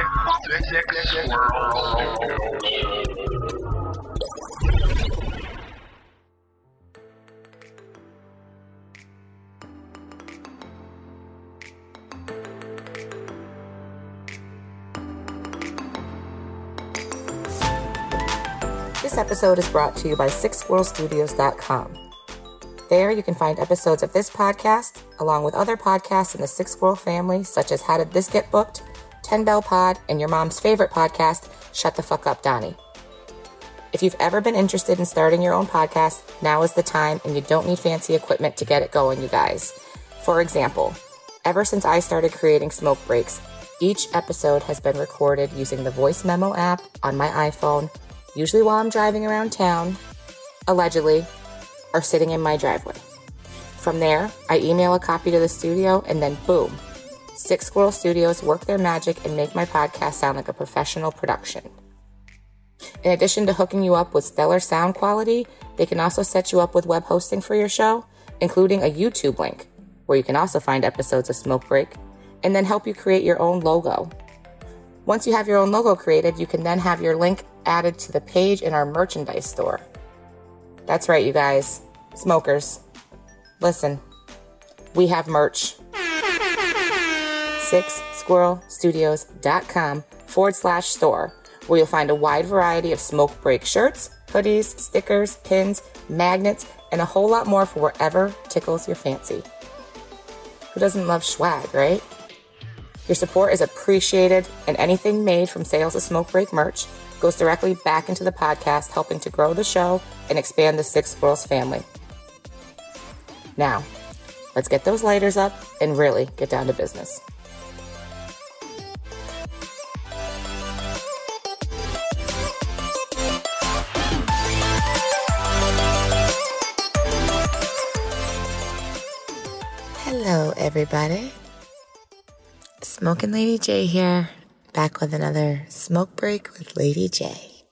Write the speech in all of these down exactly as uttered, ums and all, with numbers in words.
This episode is brought to you by Six Squirrel Studios dot com. There you can find episodes of this podcast, along with other podcasts in the Six Squirrel family, such as How Did This Get Booked, Ten Bell Pod, and your mom's favorite podcast, Shut the Fuck Up, Donnie. If you've ever been interested in starting your own podcast, now is the time, and you don't need fancy equipment to get it going, you guys. For example, ever since I started creating Smoke Breaks, each episode has been recorded using the voice memo app on my iPhone, usually while I'm driving around town, allegedly, or sitting in my driveway. From there, I email a copy to the studio, and then boom, Six Squirrel Studios work their magic and make my podcast sound like a professional production. In addition to hooking you up with stellar sound quality, they can also set you up with web hosting for your show, including a YouTube link, where you can also find episodes of Smoke Break, and then help you create your own logo. Once you have your own logo created, you can then have your link added to the page in our merchandise store. That's right, you guys. Smokers. Listen, we have merch. Six Squirrel Studios dot com forward slash store, where you'll find a wide variety of Smoke Break shirts, hoodies, stickers, pins, magnets, and a whole lot more for wherever tickles your fancy. Who doesn't love swag, right? Your support is appreciated, and anything made from sales of Smoke Break merch goes directly back into the podcast, helping to grow the show and expand the Six Squirrels family. Now, let's get those lighters up and really get down to business. Hello, everybody. Smokin' Lady J here. Back with another Smoke Break with Lady J.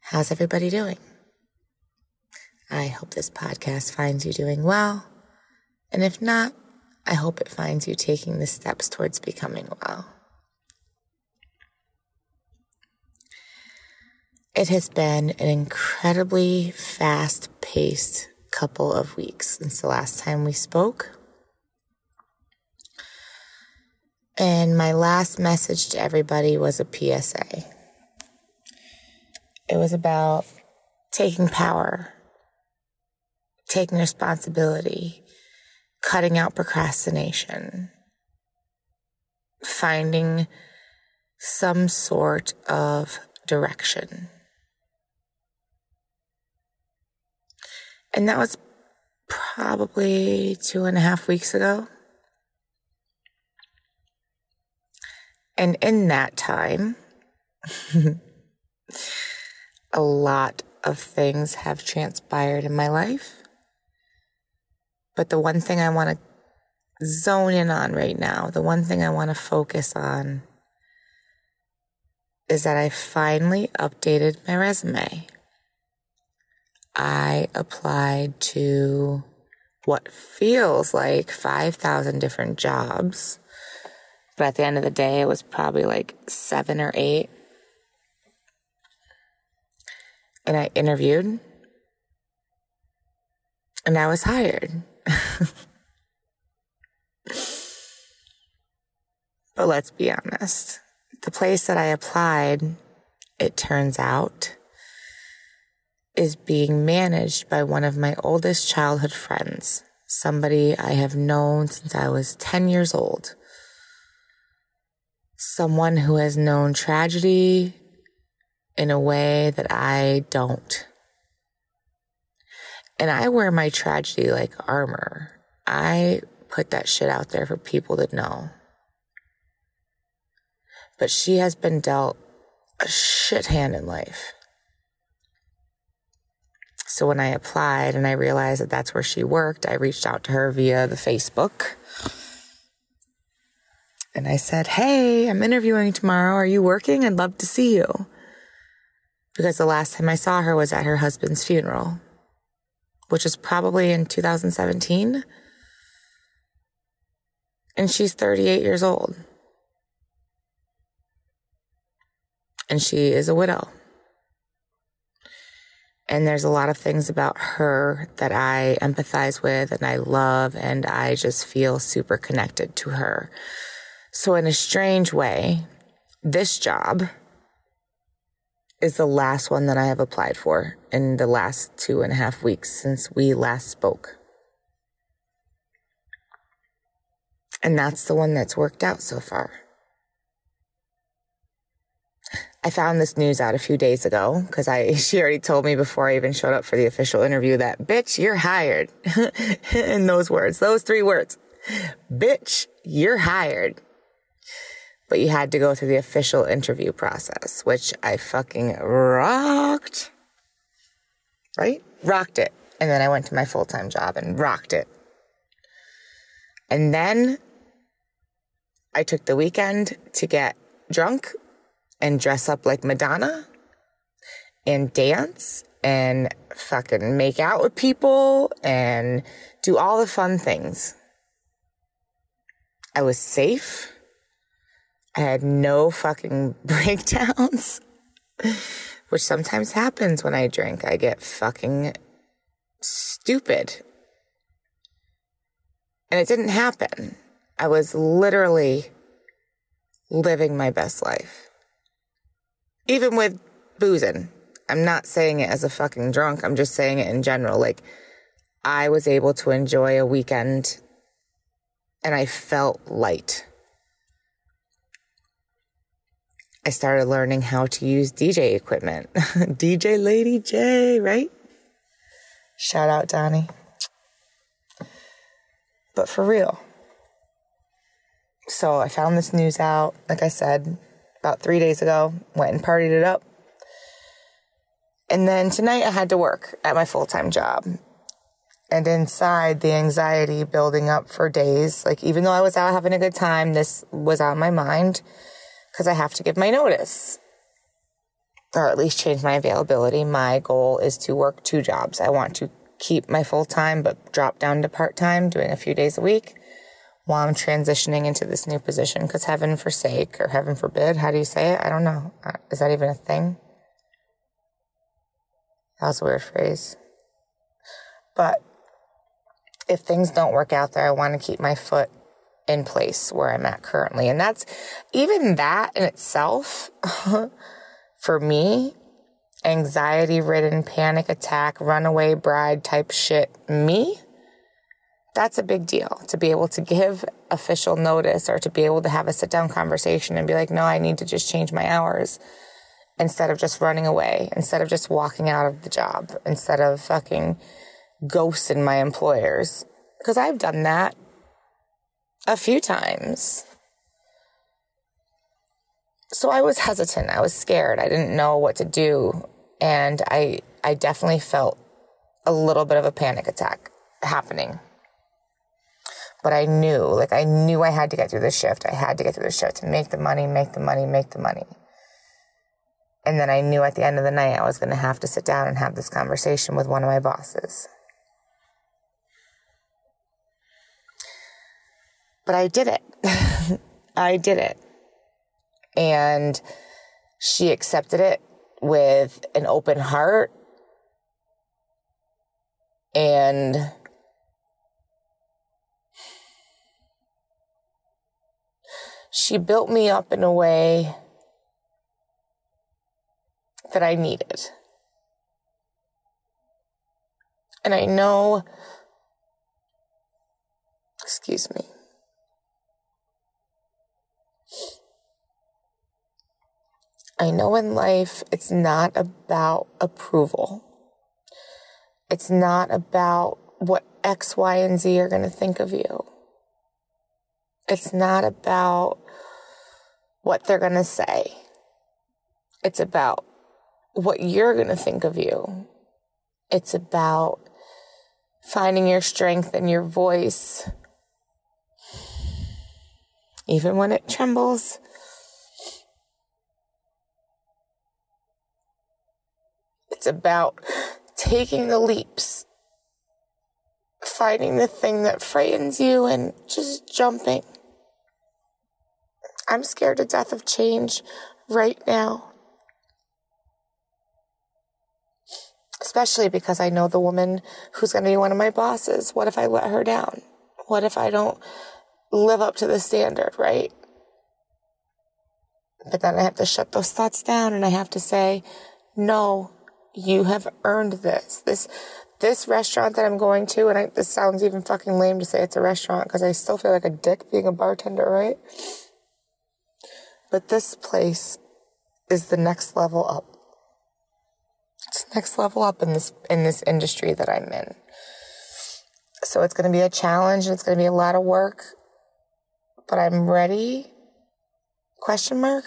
How's everybody doing? I hope this podcast finds you doing well. And if not, I hope it finds you taking the steps towards becoming well. It has been an incredibly fast-paced couple of weeks since the last time we spoke. And my last message to everybody was a P S A. It was about taking power, taking responsibility, cutting out procrastination, finding some sort of direction. And that was probably two and a half weeks ago. And in that time, a lot of things have transpired in my life. But the one thing I want to zone in on right now, the one thing I want to focus on is that I finally updated my resume. I applied to what feels like five thousand different jobs. But at the end of the day, it was probably like seven or eight. And I interviewed. And I was hired. But let's be honest. The place that I applied, it turns out, is being managed by one of my oldest childhood friends. Somebody I have known since I was ten years old. Someone who has known tragedy in a way that I don't. And I wear my tragedy like armor. I put that shit out there for people to know. But she has been dealt a shit hand in life. So when I applied and I realized that that's where she worked, I reached out to her via the Facebook. And I said, hey, I'm interviewing tomorrow. Are you working? I'd love to see you. Because the last time I saw her was at her husband's funeral, which is probably in two thousand seventeen. And she's thirty-eight years old. and she is a widow. And there's a lot of things about her that I empathize with and I love, and I just feel super connected to her. So in a strange way, this job is the last one that I have applied for in the last two and a half weeks since we last spoke. And that's the one that's worked out so far. I found this news out a few days ago because I she already told me before I even showed up for the official interview that, bitch, you're hired. In those words, those three words, bitch, you're hired. But you had to go through the official interview process, which I fucking rocked. Right? Rocked it. And then I went to my full-time job and rocked it. And then I took the weekend to get drunk and dress up like Madonna and dance and fucking make out with people and do all the fun things. I was safe. I had no fucking breakdowns, which sometimes happens when I drink. I get fucking stupid. And it didn't happen. I was literally living my best life. Even with boozing. I'm not saying it as a fucking drunk. I'm just saying it in general. Like, I was able to enjoy a weekend and I felt light. I started learning how to use D J equipment. D J Lady J, right? Shout out, Donnie. But for real. So I found this news out, like I said, about three days ago. Went and partied it up. And then tonight I had to work at my full-time job. And inside, the anxiety building up for days. Like, even though I was out having a good time, this was on my mind. Because I have to give my notice, or at least change my availability. My goal is to work two jobs. I want to keep my full-time, but drop down to part-time, doing a few days a week while I'm transitioning into this new position. Because heaven forsake, or heaven forbid, how do you say it? I don't know. Is that even a thing? That was a weird phrase. But if things don't work out there, I want to keep my foot in place where I'm at currently. And that's, even that in itself, for me, anxiety-ridden, panic attack, runaway bride type shit, me, that's a big deal. To be able to give official notice or to be able to have a sit-down conversation and be like, no, I need to just change my hours, instead of just running away, instead of just walking out of the job, instead of fucking ghosting my employers. Because I've done that a few times. So I was hesitant. I was scared. I didn't know what to do. And I I definitely felt a little bit of a panic attack happening. But I knew, like I knew I had to get through this shift. I had to get through this shift to make the money, make the money, make the money. And then I knew at the end of the night I was going to have to sit down and have this conversation with one of my bosses. But I did it. I did it. And she accepted it with an open heart. And she built me up in a way that I needed. And I know, excuse me. I know in life, it's not about approval. It's not about what X, Y, and Z are going to think of you. It's not about what they're going to say. It's about what you're going to think of you. It's about finding your strength and your voice, even when it trembles. It's about taking the leaps, fighting the thing that frightens you, and just jumping. I'm scared to death of change right now. especially because I know the woman who's going to be one of my bosses. What if I let her down? What if I don't live up to the standard, right? But then I have to shut those thoughts down and I have to say, no, you have earned this. This this restaurant that I'm going to, and I, this sounds even fucking lame to say it's a restaurant because I still feel like a dick being a bartender, right? But this place is the next level up. It's the next level up in this in this industry that I'm in. So it's going to be a challenge and it's going to be a lot of work. But I'm ready? Question mark?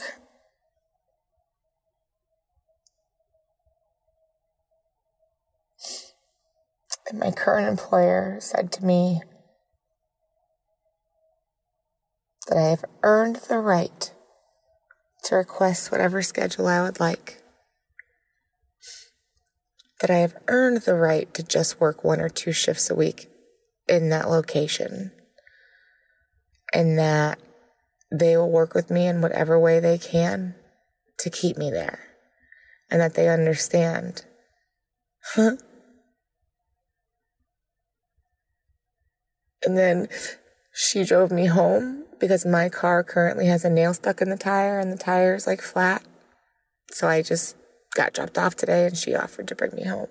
And my current employer said to me that I have earned the right to request whatever schedule I would like. That I have earned the right to just work one or two shifts a week in that location. And that they will work with me in whatever way they can to keep me there. And that they understand. And then she drove me home because my car currently has a nail stuck in the tire and the tire's like flat. So I just got dropped off today and she offered to bring me home,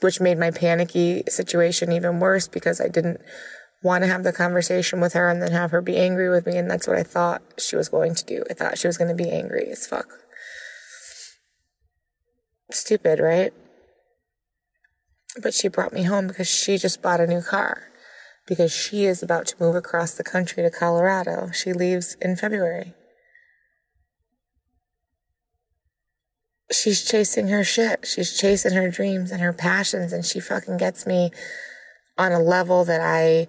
which made my panicky situation even worse because I didn't want to have the conversation with her and then have her be angry with me. And that's what I thought she was going to do. I thought she was going to be angry as fuck. Stupid, right? But she brought me home because she just bought a new car because she is about to move across the country to Colorado. She leaves in February. She's chasing her shit. She's chasing her dreams and her passions, and she fucking gets me on a level that I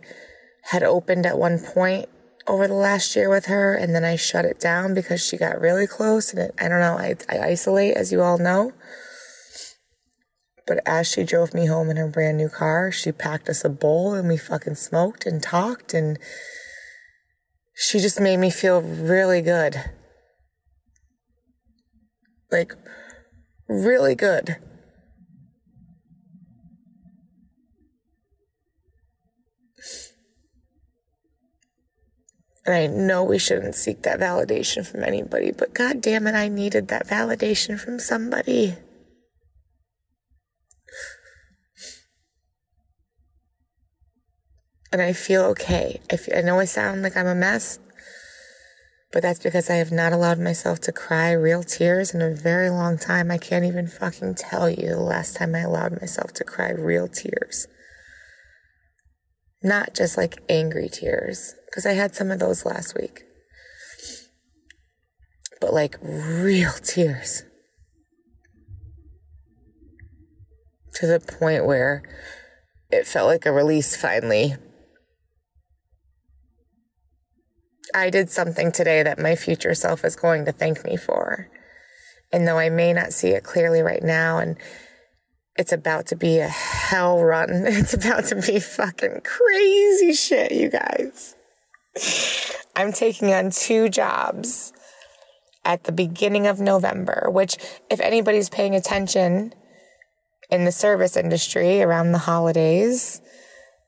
had opened at one point over the last year with her, and then I shut it down because she got really close, and it, I don't know, I, I isolate, as you all know. But as she drove me home in her brand new car, she packed us a bowl and we fucking smoked and talked, and she just made me feel really good. Like, really good. And I know we shouldn't seek that validation from anybody, but God damn it, I needed that validation from somebody. And I feel okay. I, feel, I know I sound like I'm a mess, but that's because I have not allowed myself to cry real tears in a very long time. I can't even fucking tell you the last time I allowed myself to cry real tears. Not just like angry tears, because I had some of those last week. But like real tears. To the point where it felt like a release finally. I did something today that my future self is going to thank me for. And though I may not see it clearly right now, and it's about to be a hell run. It's about to be fucking crazy shit, you guys. I'm taking on two jobs at the beginning of November, which if anybody's paying attention in the service industry around the holidays,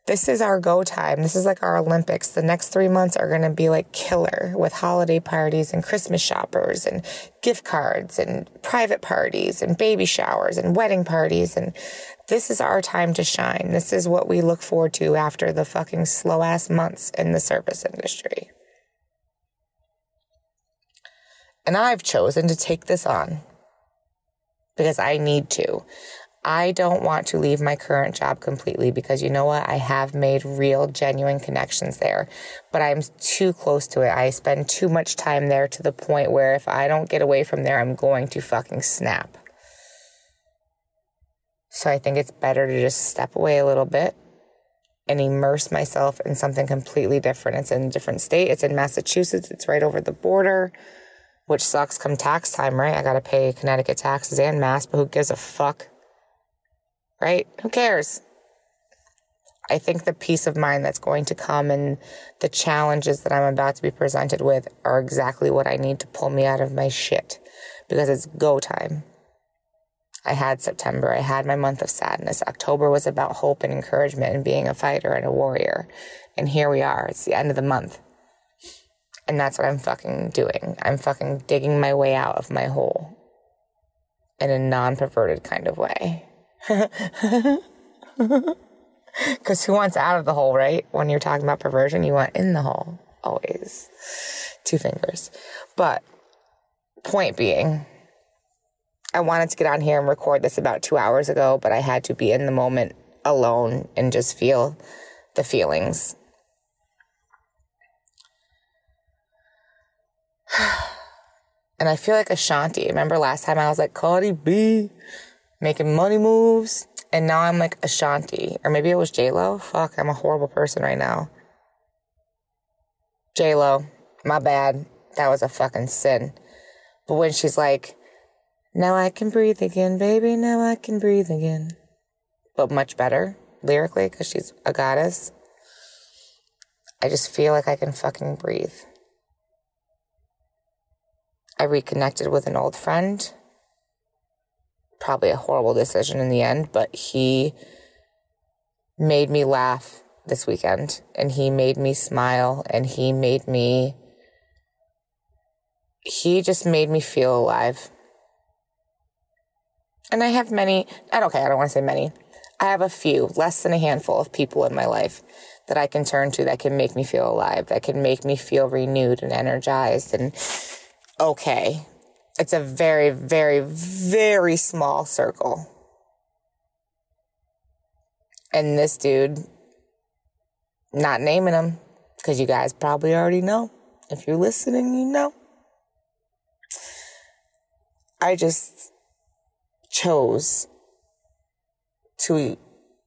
this is our go time. This is like our Olympics. The next three months are going to be like killer with holiday parties and Christmas shoppers and gift cards and private parties and baby showers and wedding parties. And this is our time to shine. This is what we look forward to after the fucking slow ass months in the service industry. And I've chosen to take this on because I need to. I don't want to leave my current job completely because you know what? I have made real, genuine connections there, but I'm too close to it. I spend too much time there to the point where if I don't get away from there, I'm going to fucking snap. So I think it's better to just step away a little bit and immerse myself in something completely different. It's in a different state. It's in Massachusetts. It's right over the border. Which sucks come tax time, right? I got to pay Connecticut taxes and Mass, but who gives a fuck? Right? Who cares? I think the peace of mind that's going to come and the challenges that I'm about to be presented with are exactly what I need to pull me out of my shit because it's go time. I had September. I had my month of sadness. October was about hope and encouragement and being a fighter and a warrior. And here we are. It's the end of the month. And that's what I'm fucking doing. I'm fucking digging my way out of my hole in a non-perverted kind of way. Because who wants out of the hole, right? When you're talking about perversion, you want in the hole. Always. Two fingers. But point being, I wanted to get on here and record this about two hours ago, but I had to be in the moment alone and just feel the feelings. And I feel like Ashanti. Remember last time I was like, Cardi B, making money moves. And now I'm like Ashanti. Or maybe it was J-Lo. Fuck, I'm a horrible person right now. J-Lo, my bad. That was a fucking sin. But when she's like, now I can breathe again, baby. Now I can breathe again. But much better lyrically because she's a goddess. I just feel like I can fucking breathe. I reconnected with an old friend. Probably a horrible decision in the end, but he made me laugh this weekend, and he made me smile, and he made me... He just made me feel alive. And I have many... I don't, okay, I don't want to say many. I have a few, less than a handful of people in my life that I can turn to that can make me feel alive, that can make me feel renewed and energized and... Okay, it's a very, very, very small circle. And this dude, not naming him, because you guys probably already know. If you're listening, you know. I just chose to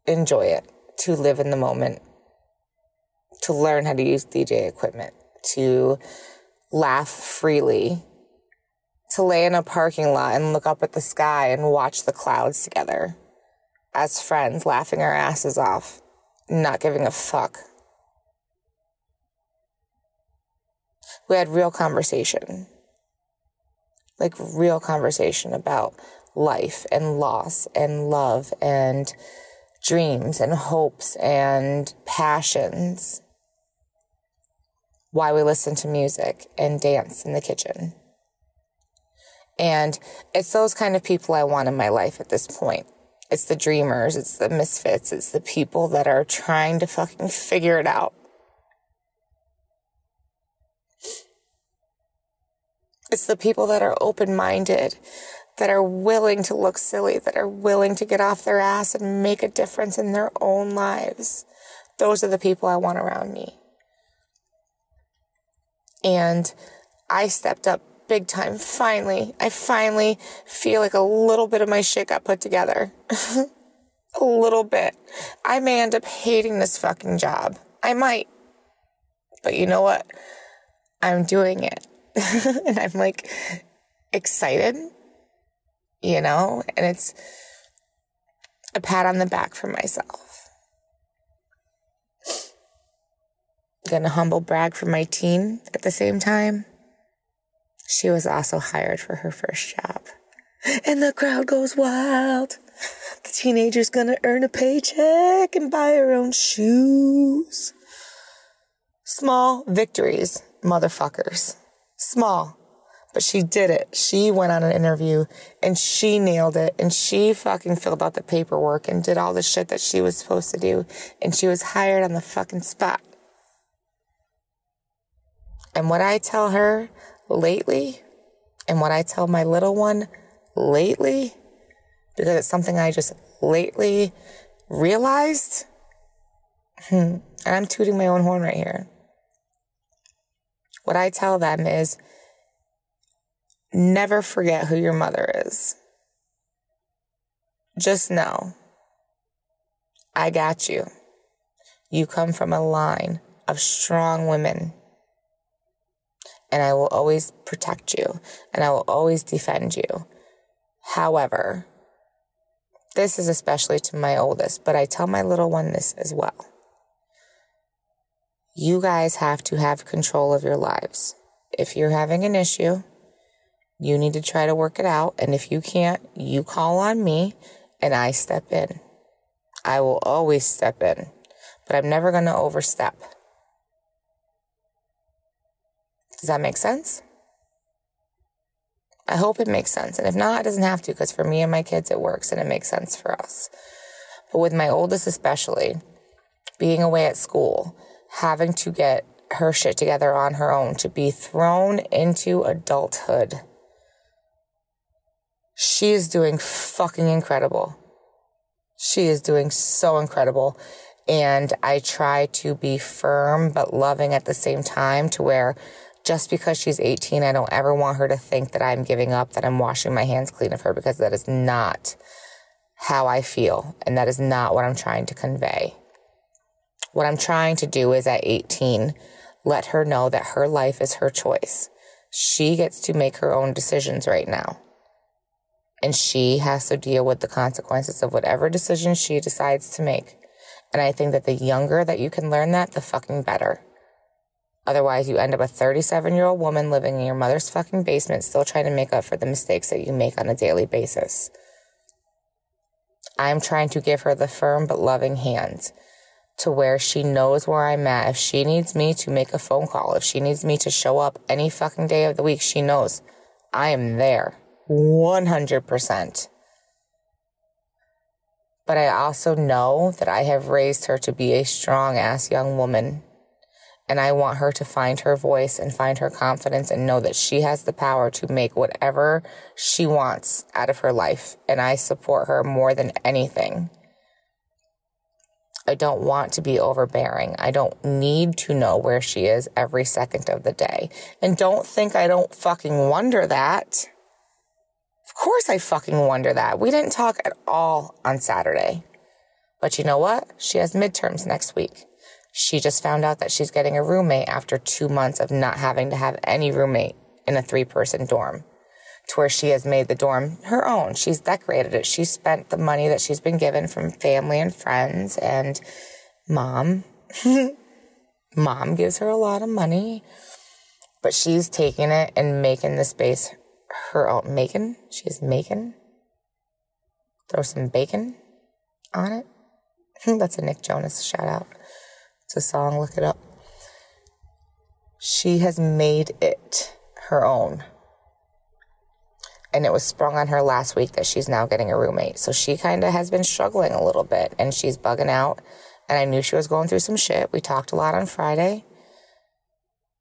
enjoy it, to live in the moment, to learn how to use D J equipment, to... laugh freely, to lay in a parking lot and look up at the sky and watch the clouds together as friends, laughing our asses off, not giving a fuck. We had real conversation, like real conversation about life and loss and love and dreams and hopes and passions. Why we listen to music and dance in the kitchen. And it's those kind of people I want in my life at this point. It's the dreamers, it's the misfits, it's the people that are trying to fucking figure it out. It's the people that are open-minded, that are willing to look silly, that are willing to get off their ass and make a difference in their own lives. Those are the people I want around me. And I stepped up big time. Finally, I finally feel like a little bit of my shit got put together. A little bit. I may end up hating this fucking job. I might. But you know what? I'm doing it. And I'm like excited, you know? And it's a pat on the back for myself. Gonna humble brag for my teen at the same time. She was also hired for her first job. And the crowd goes wild. The teenager's gonna earn a paycheck and buy her own shoes. Small victories, motherfuckers. Small. But she did it. She went on an interview and she nailed it. And she fucking filled out the paperwork and did all the shit that she was supposed to do. And she was hired on the fucking spot. And what I tell her lately, and what I tell my little one lately, because it's something I just lately realized, and I'm tooting my own horn right here. What I tell them is, never forget who your mother is. Just know, I got you. You come from a line of strong women. And I will always protect you. And I will always defend you. However, this is especially to my oldest, but I tell my little one this as well. You guys have to have control of your lives. If you're having an issue, You need to try to work it out. And if you can't, you call on me and I step in. I will always step in, but I'm never going to overstep. Does that make sense? I hope it makes sense. And if not, it doesn't have to, because for me and my kids, it works and it makes sense for us. But with my oldest especially, being away at school, having to get her shit together on her own, to be thrown into adulthood, she is doing fucking incredible. She is doing so incredible. And I try to be firm but loving at the same time, to where just because she's eighteen, I don't ever want her to think that I'm giving up, that I'm washing my hands clean of her, because that is not how I feel. And that is not what I'm trying to convey. What I'm trying to do is, at eighteen, let her know that her life is her choice. She gets to make her own decisions right now. And she has to deal with the consequences of whatever decision she decides to make. And I think that the younger that you can learn that, the fucking better. Otherwise, you end up a thirty-seven-year-old woman living in your mother's fucking basement, still trying to make up for the mistakes that you make on a daily basis. I'm trying to give her the firm but loving hand, to where she knows where I'm at. If she needs me to make a phone call, if she needs me to show up any fucking day of the week, she knows I am there. one hundred percent. But I also know that I have raised her to be a strong-ass young woman. And I want her to find her voice and find her confidence and know that she has the power to make whatever she wants out of her life. And I support her more than anything. I don't want to be overbearing. I don't need to know where she is every second of the day. And don't think I don't fucking wonder that. Of course I fucking wonder that. We didn't talk at all on Saturday. But you know what? She has midterms next week. She just found out that she's getting a roommate after two months of not having to have any roommate in a three-person dorm, to where she has made the dorm her own. She's decorated it. She spent the money that she's been given from family and friends and mom. Mom gives her a lot of money, but she's taking it and making the space her own. Making? She's making? Throw some bacon on it? That's a Nick Jonas shout out. It's a song, look it up. She has made it her own. And it was sprung on her last week that she's now getting a roommate. So she kind of has been struggling a little bit and she's bugging out. And I knew she was going through some shit. We talked a lot on Friday.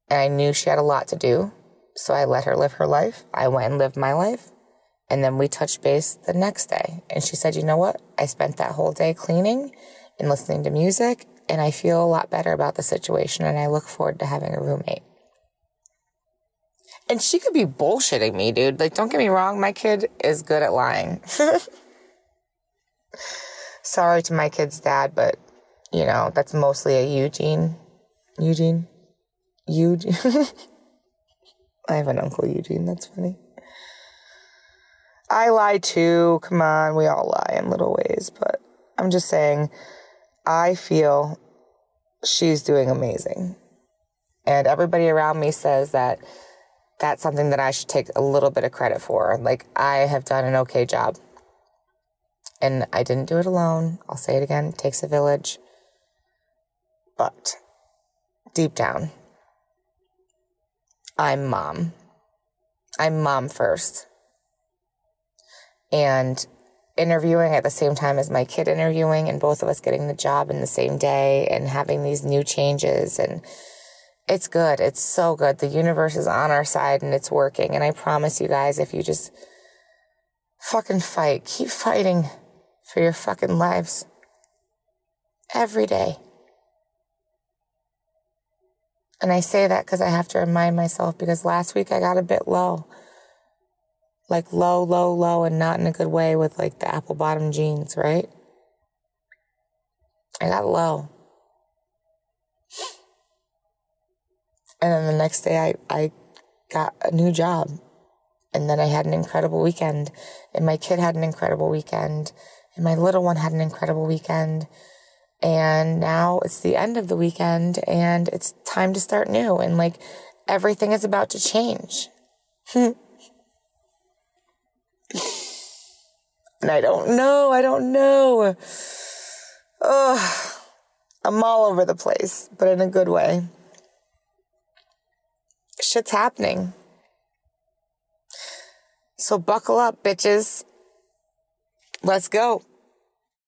And I knew she had a lot to do. So I let her live her life. I went and lived my life. And then we touched base the next day. And she said, you know what? I spent that whole day cleaning and listening to music. And I feel a lot better about the situation. And I look forward to having a roommate. And she could be bullshitting me, dude. Like, don't get me wrong. My kid is good at lying. Sorry to my kid's dad, but, you know, that's mostly a Eugene. Eugene? Eugene? I have an uncle Eugene. That's funny. I lie too. Come on. We all lie in little ways. But I'm just saying, I feel she's doing amazing. And everybody around me says that that's something that I should take a little bit of credit for. Like, I have done an okay job. And I didn't do it alone. I'll say it again. It takes a village. But deep down, I'm mom. I'm mom first. And interviewing at the same time as my kid interviewing and both of us getting the job in the same day and having these new changes, and it's good. It's so good. The universe is on our side and it's working. And I promise you guys, if you just fucking fight, keep fighting for your fucking lives every day. And I say that because I have to remind myself, because last week I got a bit low, like low, low, low, and not in a good way, with like the apple bottom jeans, right? I got low. And then the next day I, I got a new job, and then I had an incredible weekend, and my kid had an incredible weekend, and my little one had an incredible weekend, and now it's the end of the weekend and it's time to start new. And like, everything is about to change. And I don't know. I don't know. Ugh. I'm all over the place, but in a good way. Shit's happening. So buckle up, bitches. Let's go.